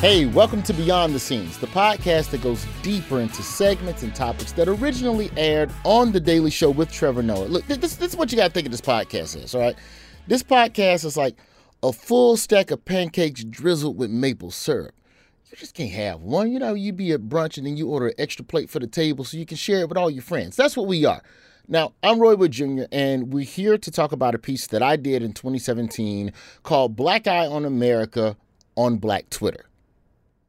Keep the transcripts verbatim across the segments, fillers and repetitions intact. Hey, welcome to Beyond the Scenes, the podcast that goes deeper into segments and topics that originally aired on The Daily Show with Trevor Noah. Look, this, this is what you got to think of this podcast is, all right? This podcast is like a full stack of pancakes drizzled with maple syrup. You just can't have one. You know, you be at brunch and then you order an extra plate for the table so you can share it with all your friends. That's what we are. Now, I'm Roy Wood Junior, and we're here to talk about a piece that I did in twenty seventeen called Black Eye on America on Black Twitter.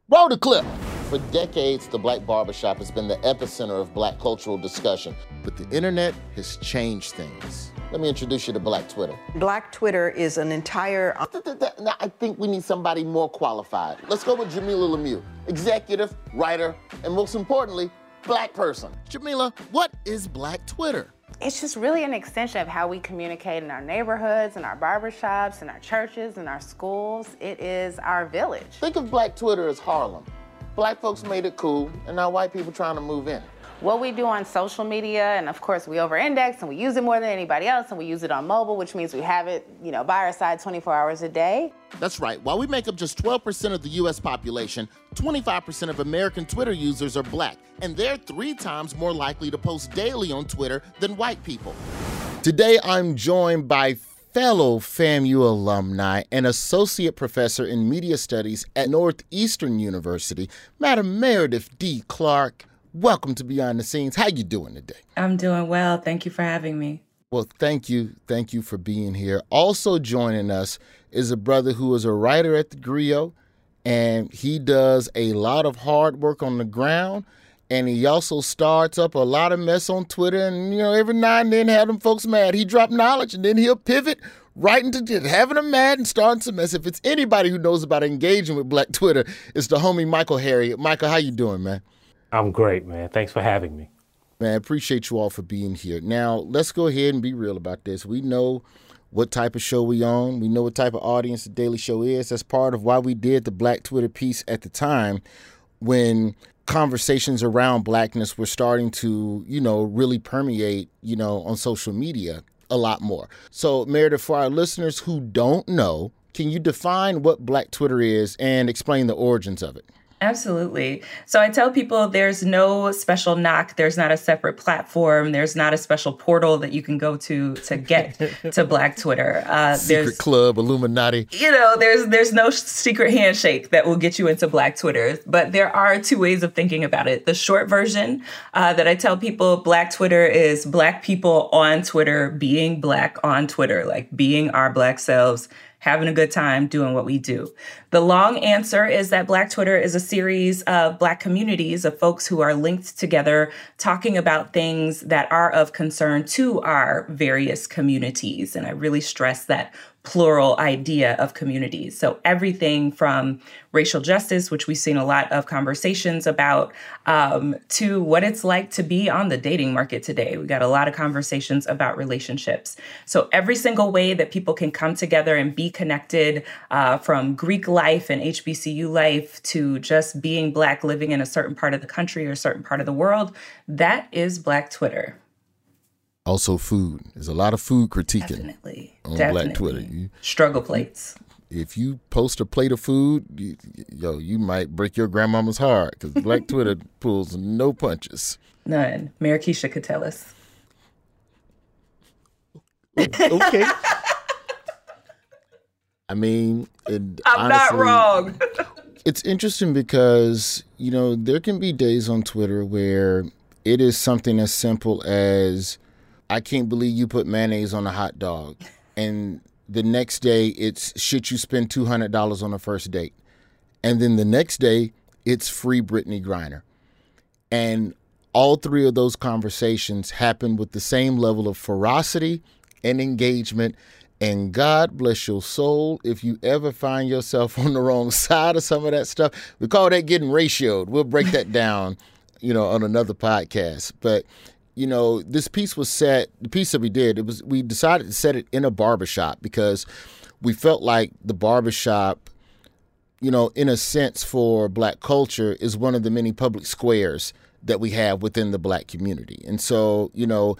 Roll the clip. For decades, the black barbershop has been the epicenter of black cultural discussion, but the internet has changed things. Let me introduce you to Black Twitter. Black Twitter is an entire... Now, I think we need somebody more qualified. Let's go with Jamilah Lemieux, executive, writer, and most importantly, black person. Jamilah, what is Black Twitter? It's just really an extension of how we communicate in our neighborhoods, in our barbershops, in our churches, in our schools. It is our village. Think of Black Twitter as Harlem. Black folks made it cool, and now white people trying to move in. What we do on social media, and of course we over-index, and we use it more than anybody else, and we use it on mobile, which means we have it, you know, by our side twenty-four hours a day. That's right. While we make up just twelve percent of the U S population, twenty-five percent of American Twitter users are black, and they're three times more likely to post daily on Twitter than white people. Today, I'm joined by fellow FAMU alumni and associate professor in media studies at Northeastern University, Madam Meredith D. Clark. Welcome to Beyond the Scenes. How you doing today? I'm doing well. Thank you for having me. Well, thank you. Thank you for being here. Also joining us is a brother who is a writer at the Griot, and he does a lot of hard work on the ground, and he also starts up a lot of mess on Twitter, and, you know, every now and then have them folks mad. He dropped knowledge, and then he'll pivot right into having them mad and starting some mess. If it's anybody who knows about engaging with Black Twitter, it's the homie Michael Harry. Michael, how you doing, man? I'm great, man. Thanks for having me. Man, I appreciate you all for being here. Now, let's go ahead and be real about this. We know what type of show we on. We know what type of audience The Daily Show is. That's part of why we did the Black Twitter piece at the time when conversations around blackness were starting to, you know, really permeate, you know, on social media a lot more. So, Meredith, for our listeners who don't know, can you define what Black Twitter is and explain the origins of it? Absolutely. So I tell people there's no special knock. There's not a separate platform. There's not a special portal that you can go to to get to Black Twitter. Uh, secret club, Illuminati. You know, there's there's no secret handshake that will get you into Black Twitter. But there are two ways of thinking about it. The short version uh, that I tell people, Black Twitter is Black people on Twitter, being Black on Twitter, like being our Black selves, having a good time doing what we do. The long answer is that Black Twitter is a series of Black communities of folks who are linked together talking about things that are of concern to our various communities. And I really stress that plural idea of communities. So everything from racial justice, which we've seen a lot of conversations about, um, to what it's like to be on the dating market today. We got a lot of conversations about relationships. So every single way that people can come together and be connected, uh, from Greek life and H B C U life to just being Black, living in a certain part of the country or a certain part of the world, that is Black Twitter. Also food. There's a lot of food critiquing Definitely. on Definitely. Black Twitter. You, Struggle plates. If you post a plate of food, you, yo, you might break your grandmama's heart because Black Twitter pulls no punches. None. Marikisha could tell us. Okay. I mean, it, I'm honestly, not wrong. It's interesting because, you know, there can be days on Twitter where it is something as simple as I can't believe you put mayonnaise on a hot dog. And the next day it's, should you spend two hundred dollars on a first date? And then the next day it's free Brittney Griner. And all three of those conversations happened with the same level of ferocity and engagement. And God bless your soul if you ever find yourself on the wrong side of some of that stuff. We call that getting ratioed. We'll break that down, you know, on another podcast. But, you know, this piece was set, the piece that we did, it was, we decided to set it in a barbershop because we felt like the barbershop, you know, in a sense for Black culture is one of the many public squares that we have within the Black community. And so, you know,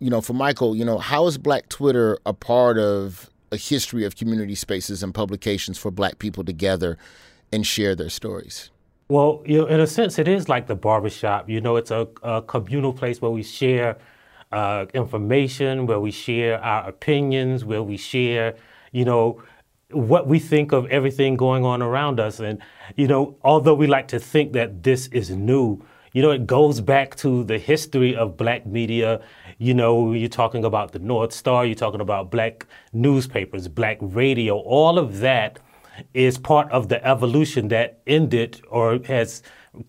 You know, for Michael, you know, how is Black Twitter a part of a history of community spaces and publications for Black people to gather and share their stories? Well, you know, in a sense, it is like the barbershop. You know, it's a, a communal place where we share uh, information, where we share our opinions, where we share, you know, what we think of everything going on around us. And, you know, although we like to think that this is new, you know, it goes back to the history of Black media. You know, you're talking about the North Star, you're talking about Black newspapers, Black radio, all of that is part of the evolution that ended or has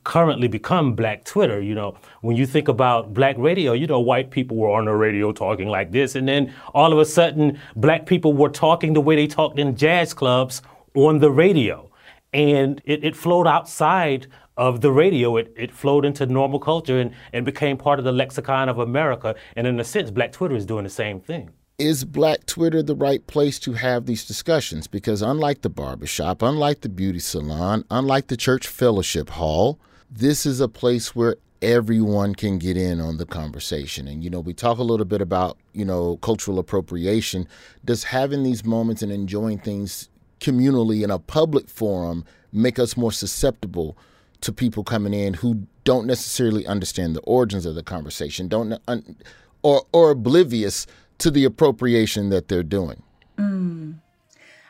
currently become Black Twitter. You know, when you think about Black radio, you know, white people were on the radio talking like this, and then all of a sudden, Black people were talking the way they talked in jazz clubs on the radio. And it, it flowed outside of the radio. It it flowed into normal culture and, and became part of the lexicon of America. And in a sense, Black Twitter is doing the same thing. Is Black Twitter the right place to have these discussions? Because unlike the barbershop, unlike the beauty salon, unlike the church fellowship hall, this is a place where everyone can get in on the conversation. And, you know, we talk a little bit about, you know, cultural appropriation. Does having these moments and enjoying things communally in a public forum make us more susceptible to people coming in who don't necessarily understand the origins of the conversation, don't un, or or oblivious to the appropriation that they're doing? Mm.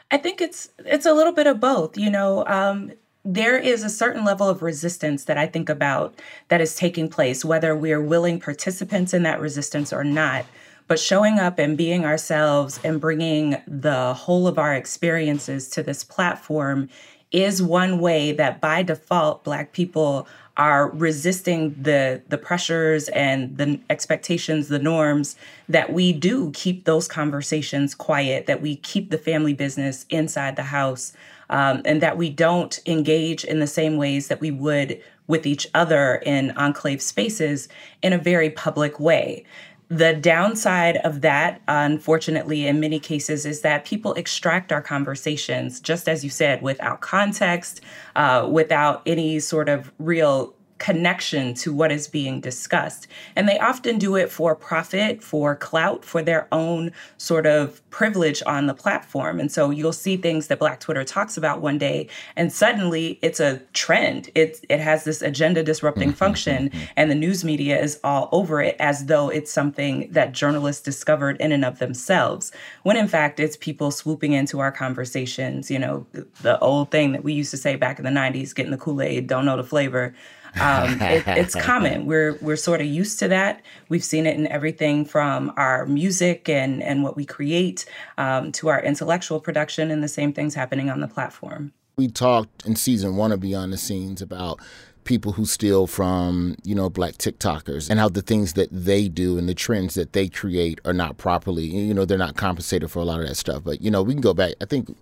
I think it's it's a little bit of both. You know, um, there is a certain level of resistance that I think about that is taking place, whether we're willing participants in that resistance or not. But showing up and being ourselves and bringing the whole of our experiences to this platform is one way that by default, Black people are resisting the, the pressures and the expectations, the norms, that we do keep those conversations quiet, that we keep the family business inside the house, um, and that we don't engage in the same ways that we would with each other in enclave spaces in a very public way. The downside of that, unfortunately, in many cases, is that people extract our conversations, just as you said, without context, uh, without any sort of real connection to what is being discussed. And they often do it for profit, for clout, for their own sort of privilege on the platform. And so you'll see things that Black Twitter talks about one day, and suddenly it's a trend. It, it has this agenda disrupting function, and the news media is all over it as though it's something that journalists discovered in and of themselves, when in fact it's people swooping into our conversations. You know, the old thing that we used to say back in the nineties, getting the Kool-Aid, don't know the flavor. um, it, it's common. We're we're sort of used to that. We've seen it in everything from our music and, and what we create um, to our intellectual production, and the same things happening on the platform. We talked in season one of Beyond the Scenes about people who steal from, you know, Black TikTokers and how the things that they do and the trends that they create are not properly, you know, they're not compensated for a lot of that stuff. But, you know, we can go back, I think,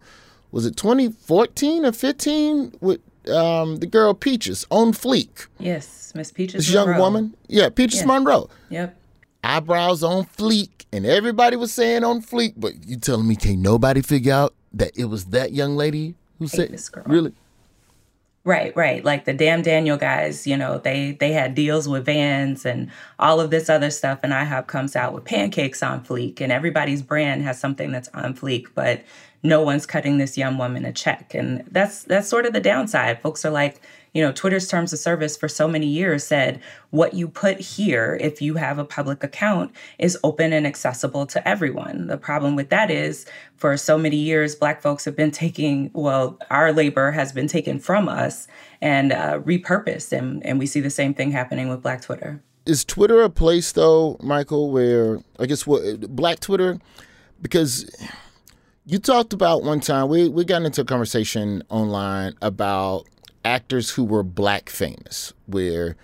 was it twenty fourteen or fifteen with Um, the girl Peaches on Fleek. Yes, Miss Peaches this Monroe. Young woman. Yeah, Peaches yeah. Monroe. Yep. Eyebrows on Fleek. And everybody was saying on Fleek, but you telling me can't nobody figure out that it was that young lady who said this girl? Really? Right, right. Like the Damn Daniel guys, you know, they, they had deals with Vans and all of this other stuff. And IHOP comes out with pancakes on Fleek, and everybody's brand has something that's on Fleek, but no one's cutting this young woman a check. And that's that's sort of the downside. Folks are like, you know, Twitter's terms of service for so many years said what you put here, if you have a public account, is open and accessible to everyone. The problem with that is for so many years, Black folks have been taking, well, our labor has been taken from us and uh, repurposed. And, and we see the same thing happening with Black Twitter. is Twitter a place, though, Michael, where, I guess, what, Black Twitter? Because you talked about one time, we, we got into a conversation online about actors who were Black famous, where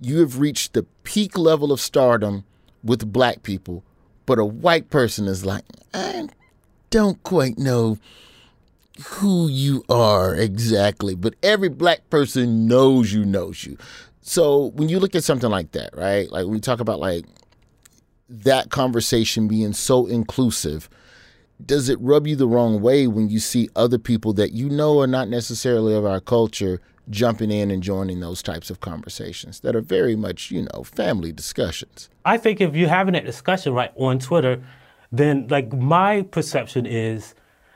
you have reached the peak level of stardom with Black people, but a white person is like, I don't quite know who you are exactly, but every Black person knows you, knows you. So when you look at something like that, right, like we talk about like that conversation being so inclusive, does it rub you the wrong way when you see other people that you know are not necessarily of our culture jumping in and joining those types of conversations that are very much, you know, family discussions? I think if you're having that discussion, right, on Twitter, then like my perception is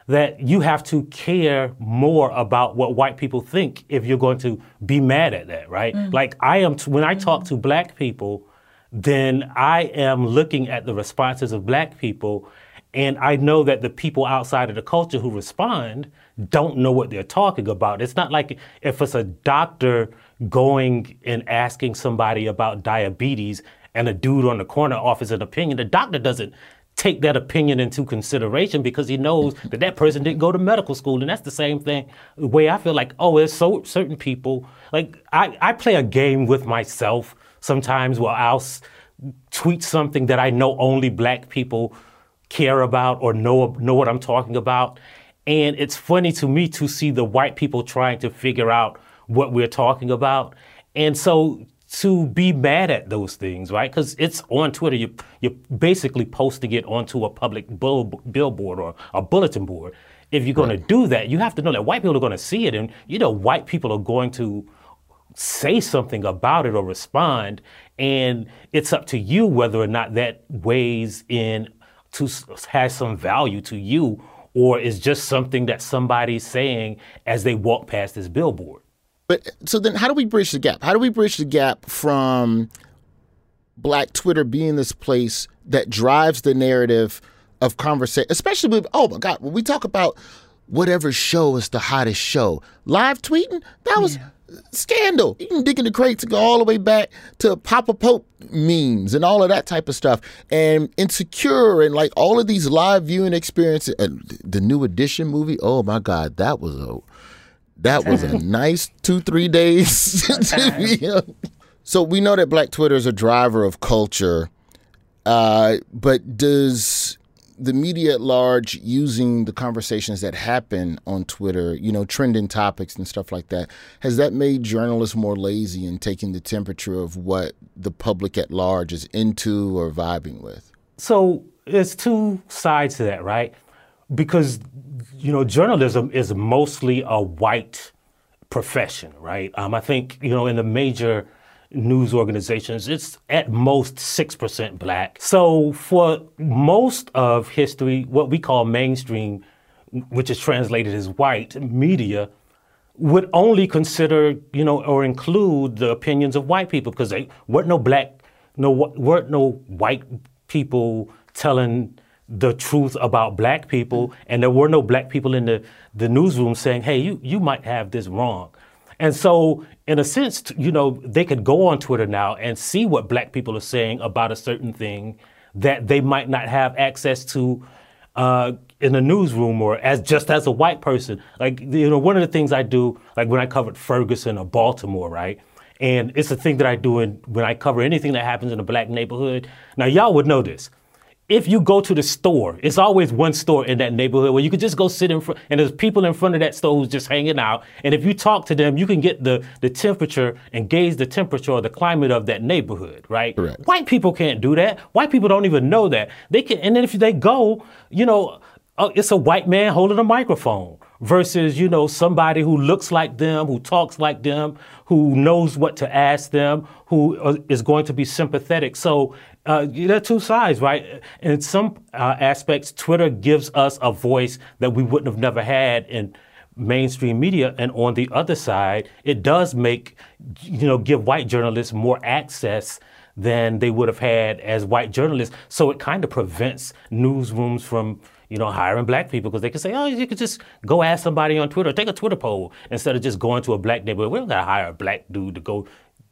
that you have to care more about what white people think if you're going to be mad at that, right? Mm. Like I am, t- when I talk to Black people, then I am looking at the responses of Black people, and I know that the people outside of the culture who respond don't know what they're talking about. It's not like if it's a doctor going and asking somebody about diabetes and a dude on the corner offers an opinion, the doctor doesn't take that opinion into consideration because he knows that that person didn't go to medical school. And that's the same thing, the way I feel like, oh, there's so certain people, like I, I play a game with myself sometimes where I'll tweet something that I know only Black people care about or know know what I'm talking about. And it's funny to me to see the white people trying to figure out what we're talking about. And so to be mad at those things, right? Because it's on Twitter, you, you're basically posting it onto a public bill, billboard or a bulletin board. If you're gonna right. do that, you have to know that white people are gonna see it, and you know white people are going to say something about it or respond, and it's up to you whether or not that weighs in to has some value to you, or is just something that somebody's saying as they walk past this billboard. But so then how do we bridge the gap? How do we bridge the gap from Black Twitter being this place that drives the narrative of conversation, especially with, oh my God, when we talk about whatever show is the hottest show, live tweeting, that was yeah. scandal. You can dig in the crates and go all the way back to Papa Pope memes and all of that type of stuff, and Insecure and like all of these live viewing experiences. And the New Edition movie, oh my God, that was a... That was a nice two, three days. So we know that Black Twitter is a driver of culture, uh, but does the media at large using the conversations that happen on Twitter, you know, trending topics and stuff like that, has that made journalists more lazy in taking the temperature of what the public at large is into or vibing with? So there's two sides to that, right? Because, you know, journalism is mostly a white profession, right? Um, I think, you know, in the major news organizations, it's at most six percent Black. So for most of history, what we call mainstream, which is translated as white media, would only consider, you know, or include the opinions of white people, because they weren't no black, no weren't no white people telling the truth about Black people, and there were no Black people in the, the newsroom saying, hey, you, you might have this wrong. And so, in a sense, you know, they could go on Twitter now and see what Black people are saying about a certain thing that they might not have access to uh, in a newsroom or as just as a white person. Like, you know, one of the things I do, like when I covered Ferguson or Baltimore, right? And it's a thing that I do in, when I cover anything that happens in a Black neighborhood. Now, y'all would know this. If you go to the store, it's always one store in that neighborhood where you could just go sit in front, and there's people in front of that store who's just hanging out. And if you talk to them, you can get the, the temperature and gauge the temperature or the climate of that neighborhood, right? Correct. White people can't do that. White people don't even know that. They can, and then if they go, you know, it's a white man holding a microphone versus, you know, somebody who looks like them, who talks like them, who knows what to ask them, who is going to be sympathetic. So, Uh, there are two sides, right? In some uh, aspects, Twitter gives us a voice that we wouldn't have never had in mainstream media. And on the other side, it does make, you know, give white journalists more access than they would have had as white journalists. So it kind of prevents newsrooms from, you know, hiring Black people, because they can say, oh, you could just go ask somebody on Twitter, take a Twitter poll, instead of just going to a Black neighborhood. We don't got to hire a Black dude to go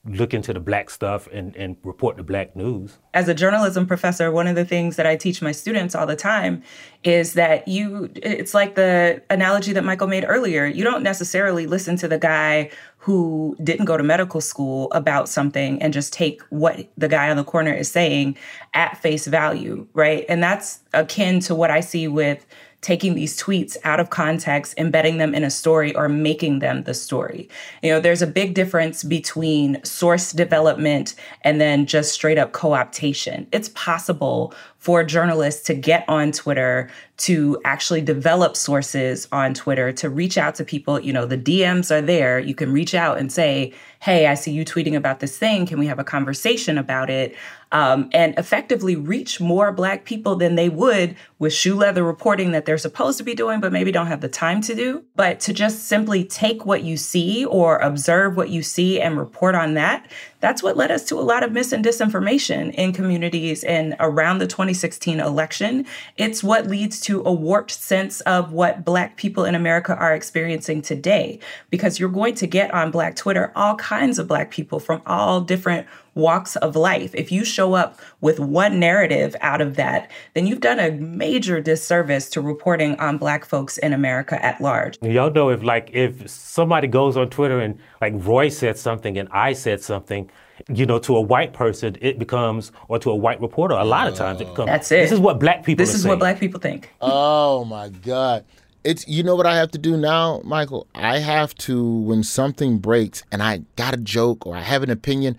look into the black stuff and, and report the black news. As a journalism professor, one of the things that I teach my students all the time is that you, it's like the analogy that Michael made earlier. You don't necessarily listen to the guy who didn't go to medical school about something and just take what the guy on the corner is saying at face value, right? And that's akin to what I see with taking these tweets out of context, embedding them in a story, or making them the story. You know, there's a big difference between source development and then just straight up co-optation. It's possible for journalists to get on Twitter, to actually develop sources on Twitter, to reach out to people. You know, the D Ms are there. You can reach out and say, hey, I see you tweeting about this thing. Can we have a conversation about it? Um, and effectively reach more Black people than they would with shoe leather reporting that they're supposed to be doing, but maybe don't have the time to do. But to just simply take what you see or observe what you see and report on that, that's what led us to a lot of mis and disinformation in communities and around the twenty sixteen election. It's what leads to a warped sense of what Black people in America are experiencing today, because you're going to get on Black Twitter all kinds of Black people from all different walks of life. If you show up with one narrative out of that, then you've done a major disservice to reporting on Black folks in America at large. Y'all know if like if somebody goes on Twitter and like Roy said something and I said something, you know, to a white person, it becomes, or to a white reporter, a lot of times it becomes, that's it. This is what Black people This is saying. What Black people think. Oh my God. It's, you know what I have to do now, Michael? I have to, when something breaks and I got a joke or I have an opinion,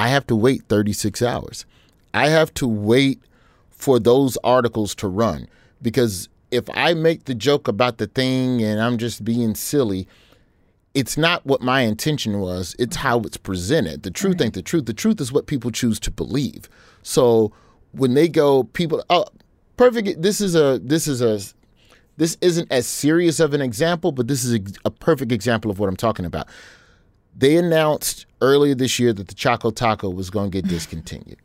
I have to wait thirty-six hours. I have to wait for those articles to run, because if I make the joke about the thing and I'm just being silly, it's not what my intention was. It's how it's presented. The truth ain't the truth. The truth is what people choose to believe. So when they go, people, oh, perfect. This is a, this is a, this isn't as serious of an example, but this is a, a perfect example of what I'm talking about. They announced earlier this year that the Choco Taco was going to get discontinued.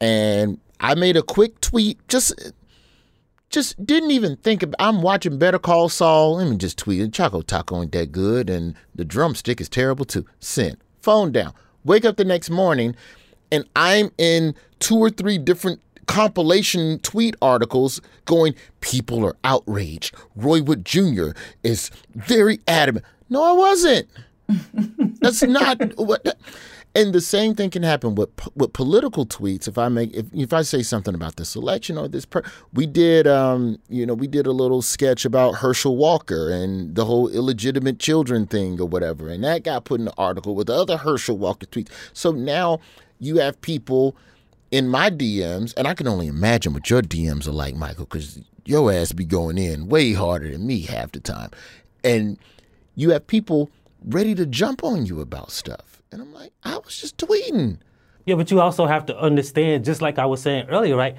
And I made a quick tweet, just just didn't even think about, I'm watching Better Call Saul, let me just tweet, the Choco Taco ain't that good, and the drumstick is terrible too. Send. Phone down. Wake up the next morning, and I'm in two or three different compilation tweet articles going, people are outraged. Roy Wood Junior is very adamant. No, I wasn't. That's not what. And the same thing can happen with with political tweets. If I make if, if I say something about this election or this, per, we did um you know we did a little sketch about Herschel Walker and the whole illegitimate children thing or whatever, and that got put in an article with the other Herschel Walker tweets. So now you have people in my D Ms, and I can only imagine what your D Ms are like, Michael, because your ass be going in way harder than me half the time, and you have people ready to jump on you about stuff. And I'm like, I was just tweeting. Yeah, but you also have to understand, just like I was saying earlier, right?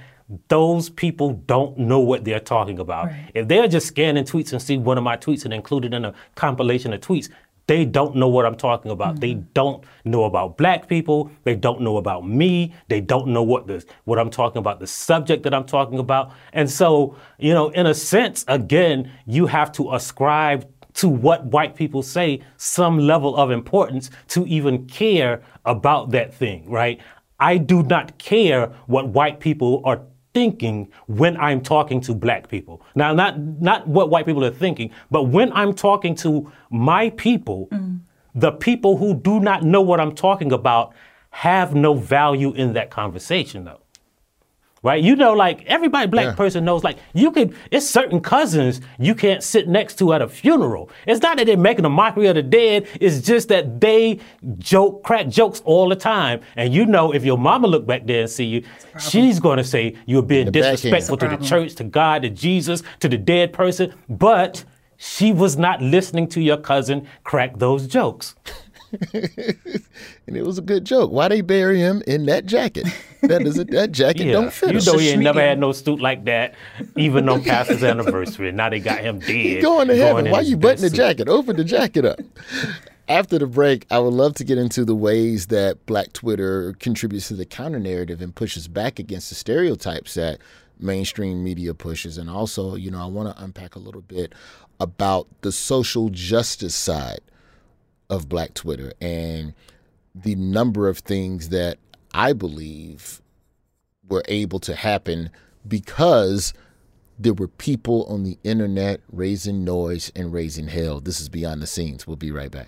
Those people don't know what they're talking about. Right. If they're just scanning tweets and see one of my tweets and include it in a compilation of tweets, they don't know what I'm talking about. Mm-hmm. They don't know about Black people. They don't know about me. They don't know what the, what I'm talking about, the subject that I'm talking about. And so, you know, in a sense, again, you have to ascribe to what white people say some level of importance to even care about that thing, right? I do not care what white people are thinking when I'm talking to Black people. Now, not, not what white people are thinking, but when I'm talking to my people, mm. the people who do not know what I'm talking about have no value in that conversation, though. Right? You know, like everybody Black yeah. person knows, like you could, it's certain cousins you can't sit next to at a funeral. It's not that they're making a mockery of the dead. It's just that they joke, crack jokes all the time. And you know, if your mama look back there and see you, she's going to say you're being disrespectful to the church, to God, to Jesus, to the dead person. But she was not listening to your cousin crack those jokes. And it was a good joke. Why they bury him in that jacket? That is a, that jacket yeah. don't fit him. You know he ain't never had no suit like that, even on Pastor's anniversary. Now they got him dead. He going to heaven. Going Why you button the suit? Jacket? Open the jacket up. After the break, I would love to get into the ways that Black Twitter contributes to the counter-narrative and pushes back against the stereotypes that mainstream media pushes. And also, you know, I want to unpack a little bit about the social justice side of Black Twitter and the number of things that I believe were able to happen because there were people on the internet raising noise and raising hell. This is Behind the Scenes. We'll be right back.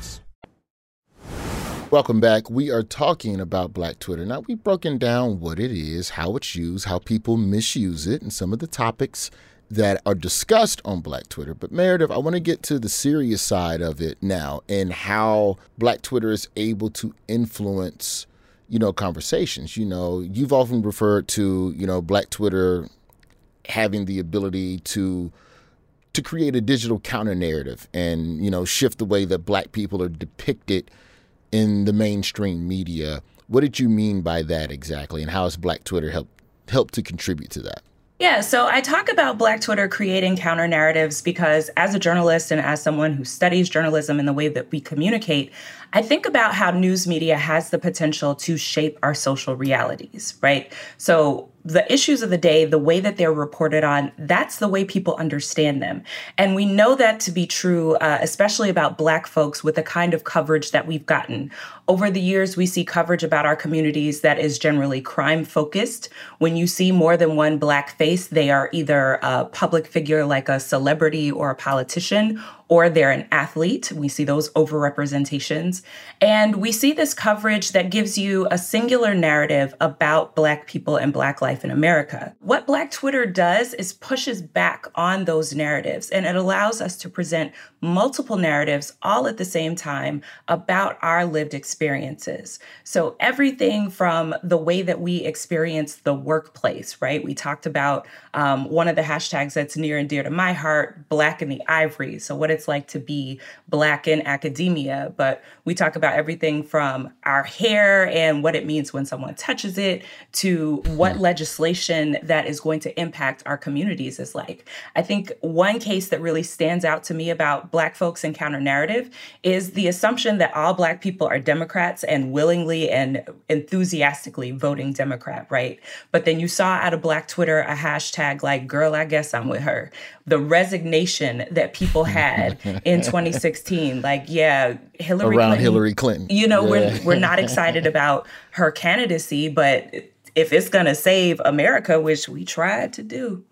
Welcome back. We are talking about Black Twitter. Now, we've broken down what it is, how it's used, how people misuse it, and some of the topics that are discussed on Black Twitter. But Meredith, I want to get to the serious side of it now and how Black Twitter is able to influence, you know, conversations. You know, you've often referred to, you know, Black Twitter having the ability to to create a digital counter narrative and, you know, shift the way that Black people are depicted in the mainstream media. What did you mean by that exactly, and how has Black Twitter helped help to contribute to that? Yeah, so I talk about Black Twitter creating counter narratives because as a journalist and as someone who studies journalism and the way that we communicate, I think about how news media has the potential to shape our social realities, right? So the issues of the day, the way that they're reported on, that's the way people understand them. And we know that to be true, uh, especially about Black folks, with the kind of coverage that we've gotten. Over the years, we see coverage about our communities that is generally crime-focused. When you see more than one Black face, they are either a public figure like a celebrity or a politician, or they're an athlete. We see those overrepresentations. And we see this coverage that gives you a singular narrative about Black people and Black life in America. What Black Twitter does is pushes back on those narratives, and it allows us to present multiple narratives all at the same time about our lived experiences. So everything from the way that we experience the workplace, right? We talked about um, one of the hashtags that's near and dear to my heart, Black in the Ivory. So what it's like to be Black in academia, but we talk about everything from our hair and what it means when someone touches it to what legislation that is going to impact our communities is like. I think one case that really stands out to me about Black folks in counter-narrative is the assumption that all Black people are Democrats and willingly and enthusiastically voting Democrat, right? But then you saw out of Black Twitter a hashtag like, girl, I guess I'm with her. The resignation that people had in twenty sixteen, like, yeah, Hillary Around Clinton, Hillary Clinton. You know, yeah. we're, we're not excited about her candidacy, but if it's going to save America, which we tried to do,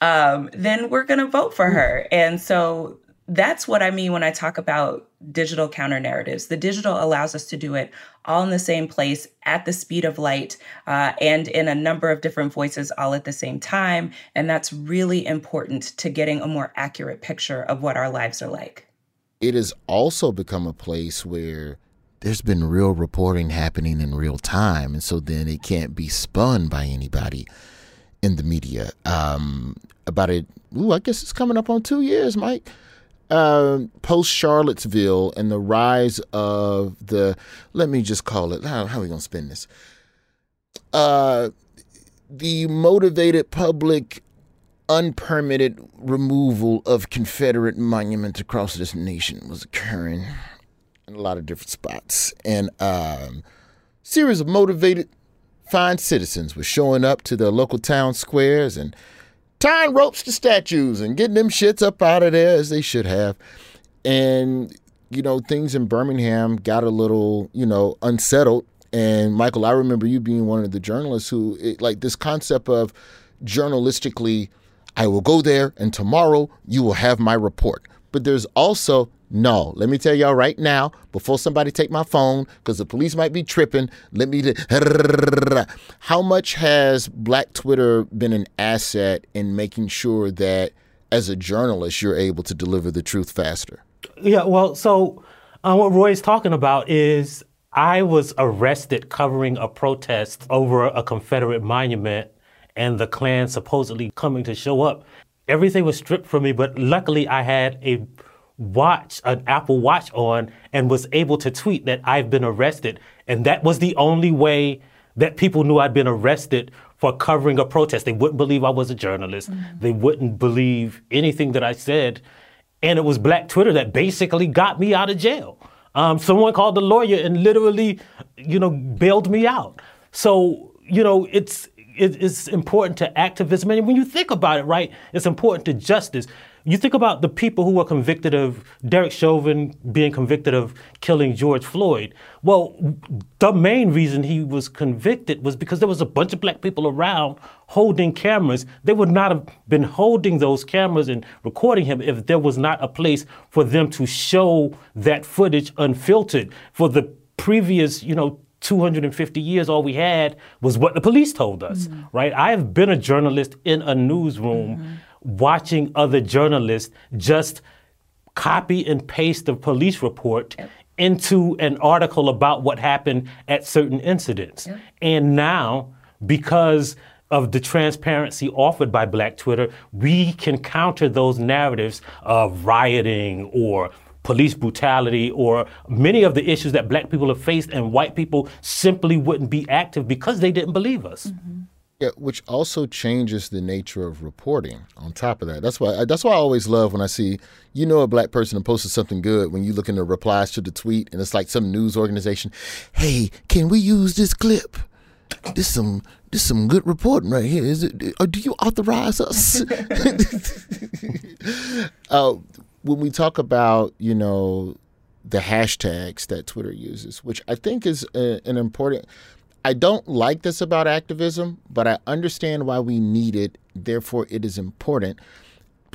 um, then we're going to vote for her. And so that's what I mean when I talk about digital counter narratives. The digital allows us to do it all in the same place at the speed of light uh, and in a number of different voices all at the same time. And that's really important to getting a more accurate picture of what our lives are like. It has also become a place where there's been real reporting happening in real time. And so then it can't be spun by anybody in the media um, about it. Ooh, I guess it's coming up on two years, Mike. Uh, post Charlottesville and the rise of the, let me just call it, how, how are we going to spin this? Uh, the motivated public unpermitted removal of Confederate monuments across this nation was occurring in a lot of different spots. And um, a series of motivated fine citizens were showing up to their local town squares and tying ropes to statues and getting them shits up out of there, as they should have. And, you know, things in Birmingham got a little, you know, unsettled. And, Michael, I remember you being one of the journalists who, it, like, this concept of journalistically, I will go there and tomorrow you will have my report. But there's also, no, let me tell y'all right now, before somebody take my phone, because the police might be tripping, let me... How much has Black Twitter been an asset in making sure that, as a journalist, you're able to deliver the truth faster? Yeah, well, so uh, what Roy's talking about is I was arrested covering a protest over a Confederate monument and the Klan supposedly coming to show up. Everything was stripped from me, but luckily I had a watch, an Apple Watch on, and was able to tweet that I've been arrested. And that was the only way that people knew I'd been arrested for covering a protest. They wouldn't believe I was a journalist. Mm-hmm. They wouldn't believe anything that I said. And it was Black Twitter that basically got me out of jail. Um, someone called the lawyer and literally, you know, bailed me out. So, you know, it's it, it's important to activism. And when you think about it, right, it's important to justice. You think about the people who were convicted of Derek Chauvin being convicted of killing George Floyd. Well, the main reason he was convicted was because there was a bunch of Black people around holding cameras. They would not have been holding those cameras and recording him if there was not a place for them to show that footage unfiltered. For the previous, you know, two hundred fifty years, all we had was what the police told us, mm-hmm. right? I have been a journalist in a newsroom mm-hmm. watching other journalists just copy and paste the police report yep. into an article about what happened at certain incidents. Yep. And now, because of the transparency offered by Black Twitter, we can counter those narratives of rioting or police brutality or many of the issues that Black people have faced, and white people simply wouldn't be active because they didn't believe us. Mm-hmm. Yeah, which also changes the nature of reporting on top of that. That's why that's why I always love when I see, you know, a Black person posted something good when you look in the replies to the tweet and it's like some news organization. Hey, can we use this clip? This some this some good reporting right here. Is it? Or do you authorize us? uh, when we talk about, you know, the hashtags that Twitter uses, which I think is a, an important... I don't like this about activism, but I understand why we need it. Therefore, it is important.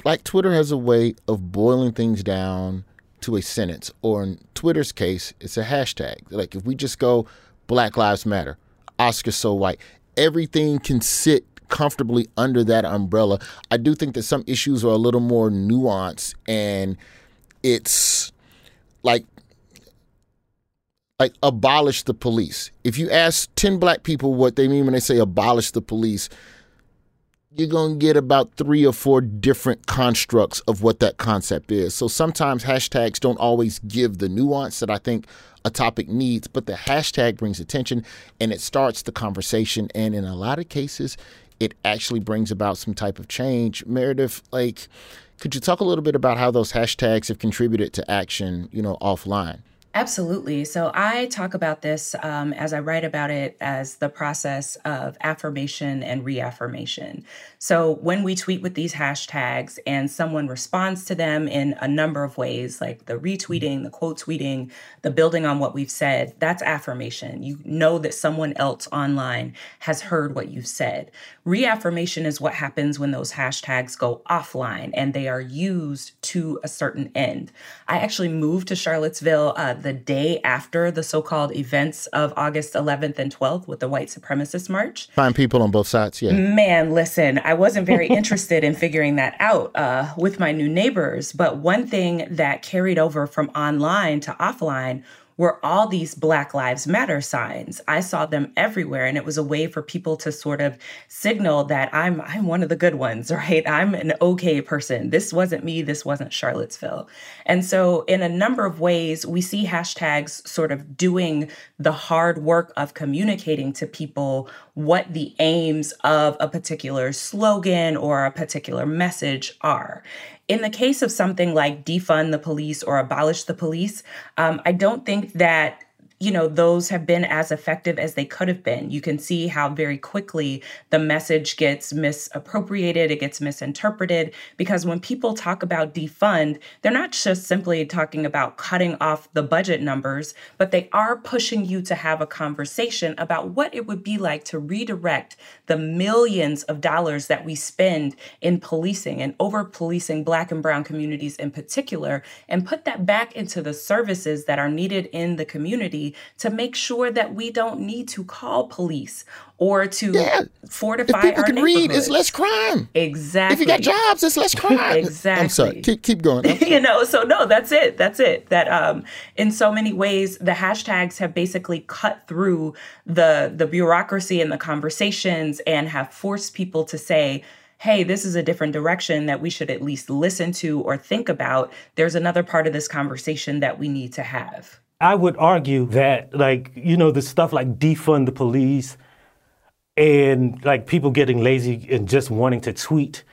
Like, Twitter has a way of boiling things down to a sentence, or in Twitter's case, it's a hashtag. Like, if we just go Black Lives Matter, Oscar so white, everything can sit comfortably under that umbrella. I do think that some issues are a little more nuanced, and it's like, Like, abolish the police. If you ask ten Black people what they mean when they say abolish the police, you're going to get about three or four different constructs of what that concept is. So sometimes hashtags don't always give the nuance that I think a topic needs, but the hashtag brings attention and it starts the conversation. And in a lot of cases, it actually brings about some type of change. Meredith, like, could you talk a little bit about how those hashtags have contributed to action, you know, offline? Absolutely. So I talk about this um, as I write about it as the process of affirmation and reaffirmation. So when we tweet with these hashtags and someone responds to them in a number of ways, like the retweeting, the quote tweeting, the building on what we've said, that's affirmation. You know that someone else online has heard what you've said. Reaffirmation is what happens when those hashtags go offline and they are used to a certain end. I actually moved to Charlottesville uh, the day after the so-called events of August eleventh and twelfth with the white supremacist march. Fine people on both sides, yeah. Man, listen, I wasn't very interested in figuring that out uh, with my new neighbors. But one thing that carried over from online to offline were all these Black Lives Matter signs. I saw them everywhere, and it was a way for people to sort of signal that I'm I'm one of the good ones, right? I'm an okay person. This wasn't me. This wasn't Charlottesville. And so in a number of ways, we see hashtags sort of doing the hard work of communicating to people what the aims of a particular slogan or a particular message are. In the case of something like defund the police or abolish the police, um, I don't think that, you know, those have been as effective as they could have been. You can see how very quickly the message gets misappropriated, it gets misinterpreted, because when people talk about defund, they're not just simply talking about cutting off the budget numbers, but they are pushing you to have a conversation about what it would be like to redirect the millions of dollars that we spend in policing and over-policing Black and Brown communities in particular, and put that back into the services that are needed in the community to make sure that we don't need to call police or to yeah. fortify our neighborhoods. If people can read, it's less crime. Exactly. If you got jobs, it's less crime. Exactly. I'm sorry. Keep, keep going. I'm sorry. You know, so no, that's it. That's it. That um, in so many ways, the hashtags have basically cut through the the bureaucracy and the conversations and have forced people to say, hey, this is a different direction that we should at least listen to or think about. There's another part of this conversation that we need to have. I would argue that, like, you know, the stuff like defund the police and like people getting lazy and just wanting to tweet